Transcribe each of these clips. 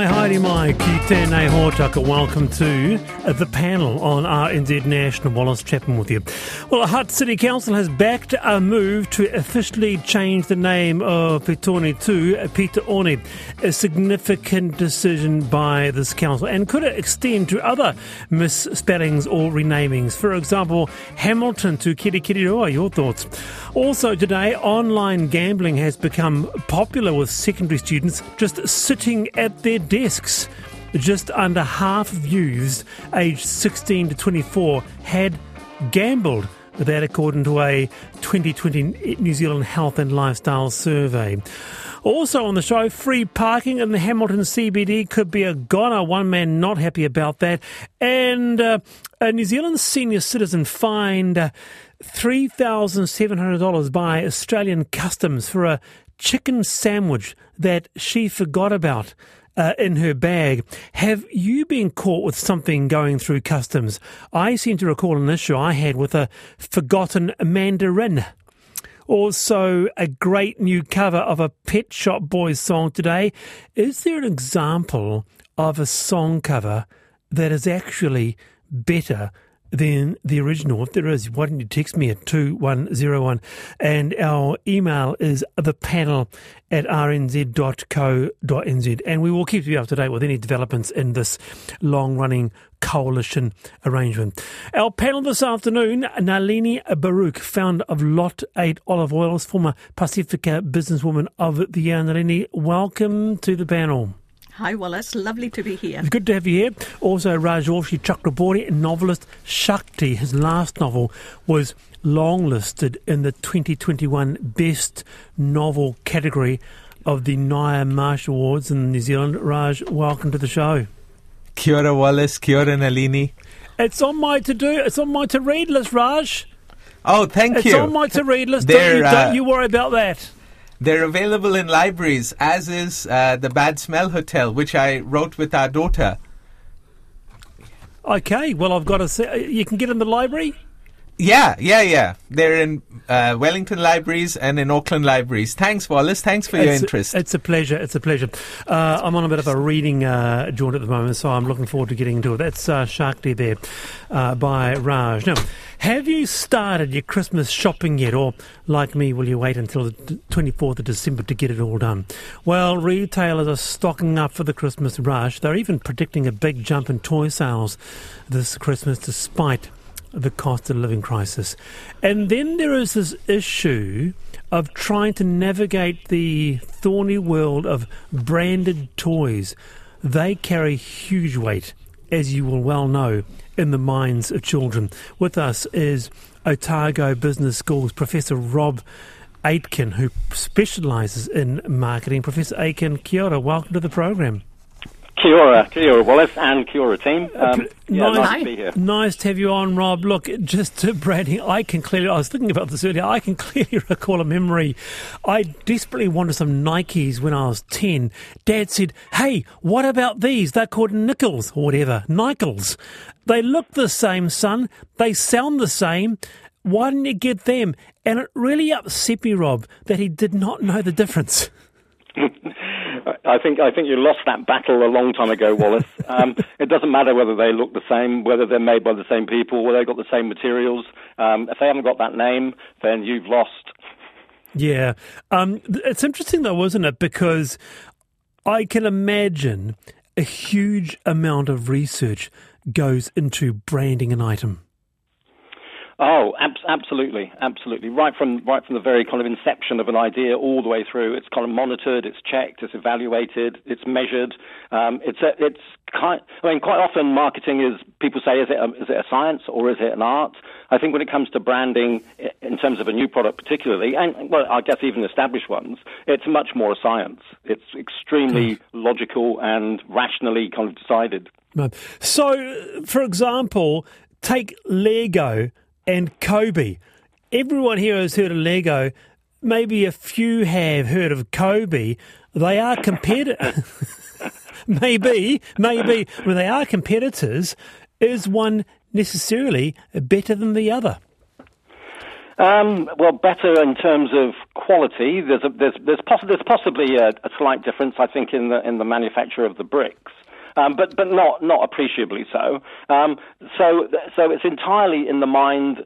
Mai, haere mai, ki tēnei hōtaka. Welcome to the panel on RNZ National. Wallace Chapman with you. Well, Hutt City Council has backed a move to officially change the name of Petone to Petone. A significant decision by this council. And could it extend to other misspellings or renamings? For example, Hamilton to Kirikiriroa. Your thoughts? Also today, online gambling has become popular with secondary students just sitting at their desks. Just under half of youths aged 16 to 24 had gambled, that according to a 2020 New Zealand Health and Lifestyle Survey. Also on the show, free parking in the Hamilton CBD could be a goner. One man not happy about that. And a New Zealand senior citizen fined $3,700 by Australian Customs for a chicken sandwich that she forgot about in her bag. Have you been caught with something going through customs? I seem to recall an issue I had with a forgotten mandarin. Also, a great new cover of a Pet Shop Boys song today. Is there an example of a song cover that is actually better than the original? If there is, why don't you text me at 2101? And our email is thepanel@rnz.co.nz. And we will keep you up to date with any developments in this long-running coalition arrangement. Our panel this afternoon, Nalini Baruch, founder of Lot Eight Olive Oils, former Pacifica businesswoman of the year. Nalini, welcome to the panel. Hi Wallace, lovely to be here. Good to have you here. Also Rajorshi Chakraborti, novelist. Shakti, his last novel, was longlisted in the 2021 Best Novel category of the Ngaio Marsh Awards in New Zealand. Raj, welcome to the show. Kia ora Wallace, kia ora Nalini. It's on my to-do, it's on my to-read list, Raj. Oh, thank you. It's on my to-read list, don't you worry about that. They're available in libraries, as is the Bad Smell Hotel, which I wrote with our daughter. Okay, well, I've got to say, you can get them in the library? Yeah. They're in Wellington Libraries and in Auckland Libraries. Thanks, Wallace. Thanks for your interest. It's a pleasure. I'm on a bit of a reading jaunt at the moment, so I'm looking forward to getting into it. That's Shakti there by Raj. Now, have you started your Christmas shopping yet? Or, like me, will you wait until the 24th of December to get it all done? Well, retailers are stocking up for the Christmas rush. They're even predicting a big jump in toy sales this Christmas despite the cost of living crisis. And then there is this issue of trying to navigate the thorny world of branded toys. They carry huge weight, as you will well know, in the minds of children. With us is Otago Business School's Professor Rob Aitken, who specialises in marketing. Professor Aitken, kia ora, welcome to the programme. Kia ora Wallace, and kia ora team. Nice to be here. Nice to have you on, Rob. Look, just to Brady, I was thinking about this earlier, I can clearly recall a memory. I desperately wanted some Nikes when I was 10. Dad said, hey, what about these? They're called Nickels, or whatever, Nickels. They look the same, son. They sound the same. Why didn't you get them? And it really upset me, Rob, that he did not know the difference. I think you lost that battle a long time ago, Wallace. It doesn't matter whether they look the same, whether they're made by the same people, whether they've got the same materials. If they haven't got that name, then you've lost. Yeah. It's interesting, though, isn't it? Because I can imagine a huge amount of research goes into branding an item. Oh, absolutely. Right from the very kind of inception of an idea all the way through, it's kind of monitored, it's checked, it's evaluated, it's measured. Quite often marketing is, people say, is it a science or is it an art? I think when it comes to branding, in terms of a new product particularly, and well, I guess even established ones, it's much more a science. It's extremely logical and rationally kind of decided. So, for example, take Lego and Kobe. Everyone here has heard of Lego. Maybe a few have heard of Kobe. They are competitors. maybe. When they are competitors, is one necessarily better than the other? Well, better in terms of quality. There's possibly a slight difference, I think, in the manufacture of the bricks. But not appreciably so. So it's entirely in the mind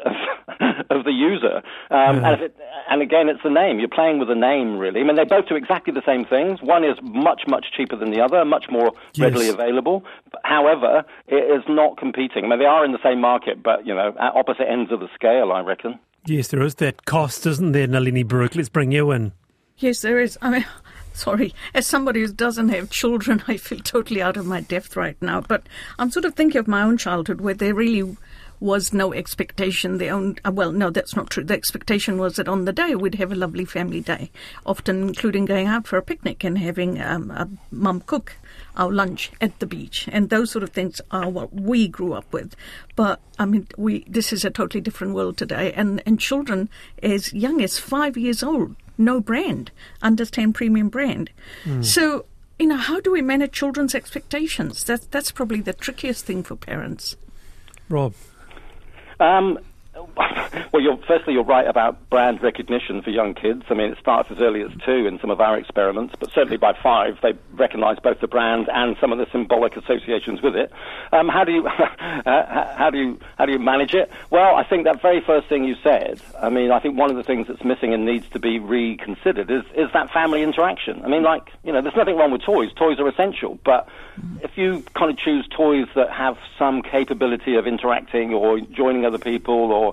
of the user. And again, it's the name. You're playing with the name, really. I mean, they both do exactly the same things. One is much, much cheaper than the other, much more readily available. However, it is not competing. I mean, they are in the same market, but, you know, at opposite ends of the scale, I reckon. Yes, there is that cost, isn't there, Nalini Baruch? Let's bring you in. Yes, there is. I mean... Sorry, as somebody who doesn't have children, I feel totally out of my depth right now. But I'm sort of thinking of my own childhood where there really was no expectation. Well, no, that's not true. The expectation was that on the day we'd have a lovely family day, often including going out for a picnic and having a mum cook our lunch at the beach. And those sort of things are what we grew up with. But, I mean, this is a totally different world today. And children as young as 5 years old. No brand, understand premium brand. So, you know, how do we manage children's expectations? That's probably the trickiest thing for parents. Rob? Well, you're right about brand recognition for young kids. I mean, it starts as early as 2 in some of our experiments, but certainly by 5, they recognise both the brand and some of the symbolic associations with it. How do you manage it? Well, I think that very first thing you said. I mean, I think one of the things that's missing and needs to be reconsidered is that family interaction. I mean, like, you know, there's nothing wrong with toys. Toys are essential, but if you kind of choose toys that have some capability of interacting or joining other people or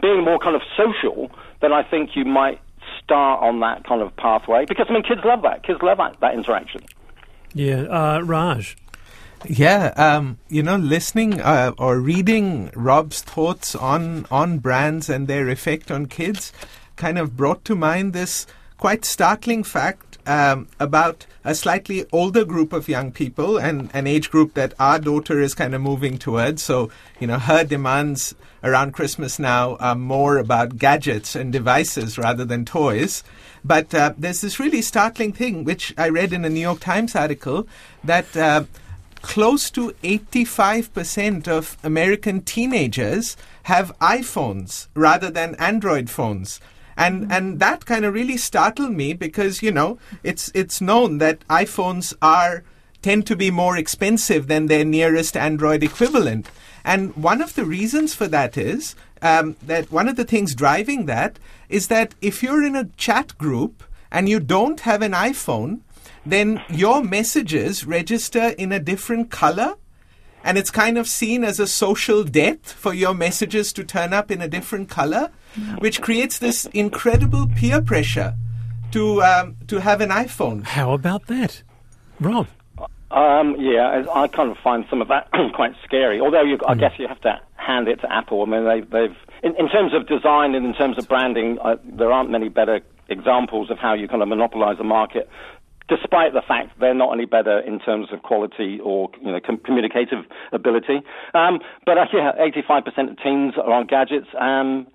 being more kind of social, then I think you might start on that kind of pathway. Because, I mean, kids love that. Kids love that interaction. Yeah. Raj? Yeah. You know, listening or reading Rob's thoughts on brands and their effect on kids kind of brought to mind this quite startling fact about a slightly older group of young people and an age group that our daughter is kind of moving towards. So, you know, her demands around Christmas now are more about gadgets and devices rather than toys. But there's this really startling thing, which I read in a New York Times article, that close to 85% of American teenagers have iPhones rather than Android phones. And that kind of really startled me because, you know, it's known that iPhones tend to be more expensive than their nearest Android equivalent. And one of the reasons for that is that one of the things driving that is that if you're in a chat group and you don't have an iPhone, then your messages register in a different color. And it's kind of seen as a social debt for your messages to turn up in a different color, which creates this incredible peer pressure to have an iPhone. How about that, Rob? Yeah, I kind of find some of that quite scary. Although I guess you have to hand it to Apple. I mean, they've in terms of design and in terms of branding, there aren't many better examples of how you kind of monopolize a market. Despite the fact they're not any better in terms of quality or, you know, communicative ability. But 85% of teens are on gadgets. And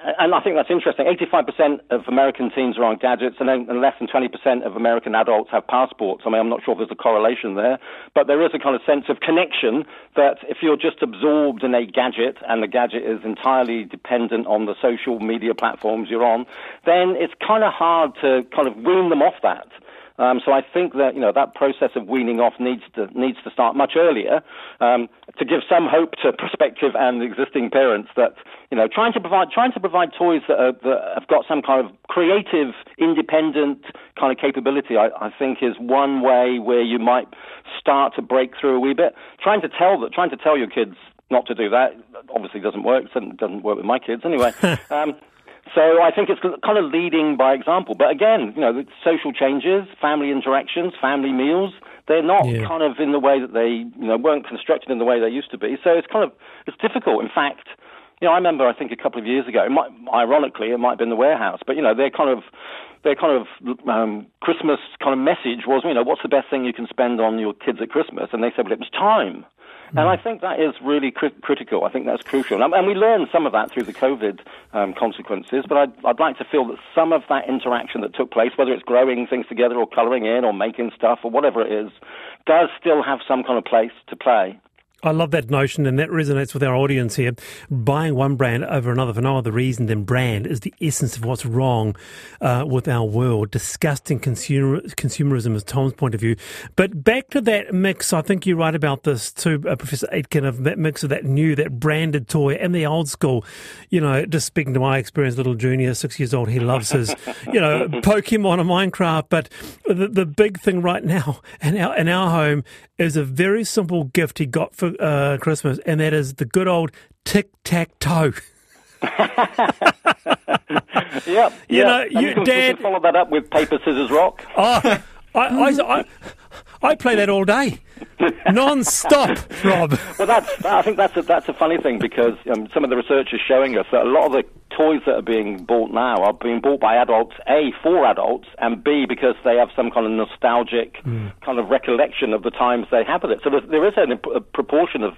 I think that's interesting. 85% of American teens are on gadgets, and less than 20% of American adults have passports. I mean, I'm not sure if there's a correlation there, but there is a kind of sense of connection that if you're just absorbed in a gadget, and the gadget is entirely dependent on the social media platforms you're on, then it's kind of hard to kind of wean them off that. So I think that, you know, that process of weaning off needs to start much earlier to give some hope to prospective and existing parents that, you know, trying to provide toys that have got some kind of creative, independent kind of capability, I think is one way where you might start to break through a wee bit. Trying to tell your kids not to do that obviously doesn't work. It doesn't work with my kids anyway. So I think it's kind of leading by example. But again, you know, the social changes, family interactions, family meals, they're not kind of in the way that they, you know, weren't constructed in the way they used to be. So it's kind of, it's difficult. In fact, you know, I remember, I think a couple of years ago, it might have been the Warehouse, but, you know, their Christmas kind of message was, you know, what's the best thing you can spend on your kids at Christmas? And they said, well, it was time. And I think that is really critical. I think that's crucial. And we learned some of that through the COVID consequences, but I'd like to feel that some of that interaction that took place, whether it's growing things together or colouring in or making stuff or whatever it is, does still have some kind of place to play. I love that notion, and that resonates with our audience here. Buying one brand over another for no other reason than brand is the essence of what's wrong with our world. Disgusting consumerism is Tom's point of view. But back to that mix, I think you're right about this too, Professor Aitken, of that mix of that new, that branded toy and the old school. You know, just speaking to my experience, little Junior, 6 years old, he loves his, you know, Pokemon and Minecraft. But the big thing right now in our home is a very simple gift he got for Christmas, and that is the good old tic-tac-toe. Yep. You know, Dad, follow that up with paper, scissors, rock. Oh, I play that all day, non-stop, Rob. Well, I think that's a funny thing, because some of the research is showing us that a lot of the toys that are being bought now are being bought by adults, A, for adults, and B, because they have some kind of nostalgic kind of recollection of the times they had with it. So there is a proportion of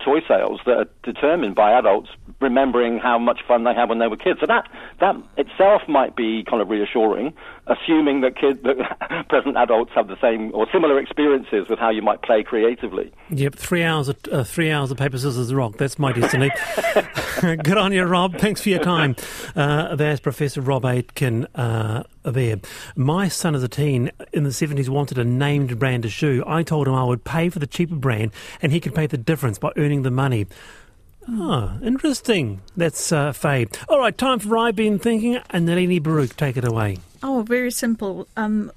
toy sales that are determined by adults remembering how much fun they had when they were kids. So that itself might be kind of reassuring, assuming that that present adults have the same or similar experiences with how you might play creatively. Yep, 3 hours of paper, scissors, rock. That's my destiny. Good on you, Rob. Thanks for your time. There's Professor Rob Aitken there. My son as a teen in the 70s wanted a named brand of shoe. I told him I would pay for the cheaper brand and he could pay the difference by earning the money. Oh, interesting. That's Faye. All right, time for I've Been Thinking, and Nalini Baruch, take it away. Oh, very simple. I'm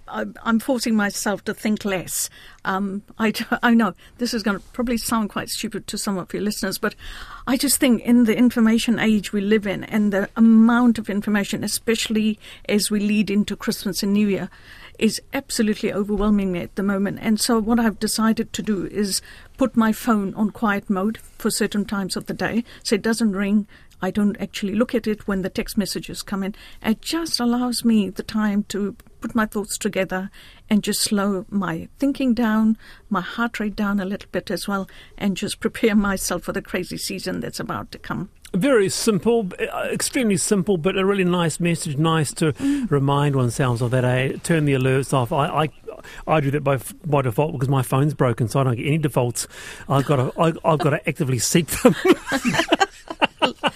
forcing myself to think less. I know this is going to probably sound quite stupid to some of your listeners, but I just think in the information age we live in and the amount of information, especially as we lead into Christmas and New Year, is absolutely overwhelming me at the moment. And so what I've decided to do is put my phone on quiet mode for certain times of the day so it doesn't ring. I don't actually look at it when the text messages come in. It just allows me the time to put my thoughts together and just slow my thinking down, my heart rate down a little bit as well, and just prepare myself for the crazy season that's about to come. Very simple, extremely simple, but a really nice message, nice to remind oneself of that. Turn the alerts off. I do that by default because my phone's broken, so I don't get any defaults. I've got to actively seek them.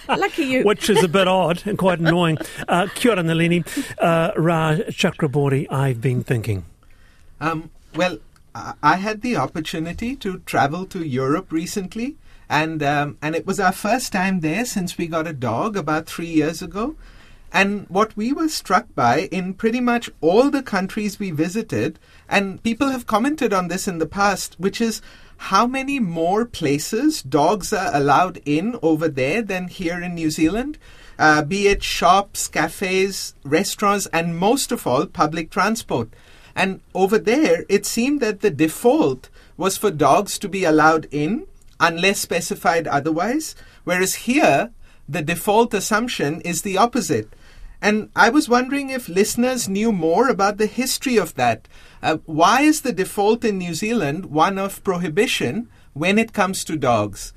Lucky you. Which is a bit odd and quite annoying. Kia ora, Nalini. Raj Chakraborti, I've been thinking. Well, I had the opportunity to travel to Europe recently, and it was our first time there since we got a dog about 3 years ago. And what we were struck by in pretty much all the countries we visited, and people have commented on this in the past, which is how many more places dogs are allowed in over there than here in New Zealand, be it shops, cafes, restaurants, and most of all, public transport. And over there, it seemed that the default was for dogs to be allowed in, unless specified otherwise, whereas here, the default assumption is the opposite. And I was wondering if listeners knew more about the history of that. Why is the default in New Zealand one of prohibition when it comes to dogs?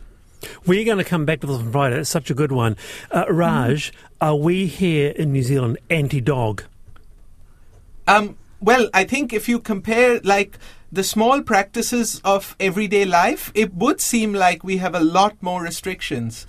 We're going to come back to this on Friday. It's such a good one. Raj, are we here in New Zealand anti-dog? Well, I think if you compare the small practices of everyday life, it would seem like we have a lot more restrictions.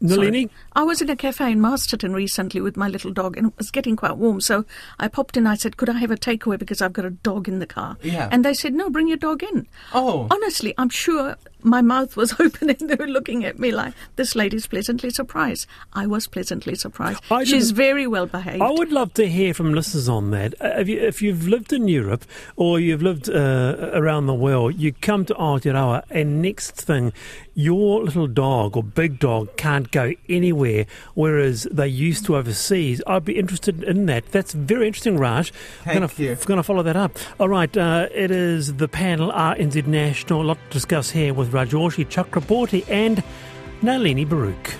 Nalini? I was in a cafe in Masterton recently with my little dog, and it was getting quite warm, so I popped in. I said, could I have a takeaway because I've got a dog in the car? Yeah. And they said, no, bring your dog in. Oh. Honestly, I'm sure my mouth was open and they were looking at me like, this lady's pleasantly surprised. I was pleasantly surprised. She's very well behaved. I would love to hear from listeners on that. If you've lived in Europe or you've lived around the world, you come to Aotearoa and next thing, your little dog or big dog can't go anywhere, whereas they used to overseas. I'd be interested in that. That's very interesting, Raj. Thank you. Going to follow that up. All right, it is the panel, RNZ National. A lot to discuss here with Rajorshi Chakraborti and Nalini Baruch.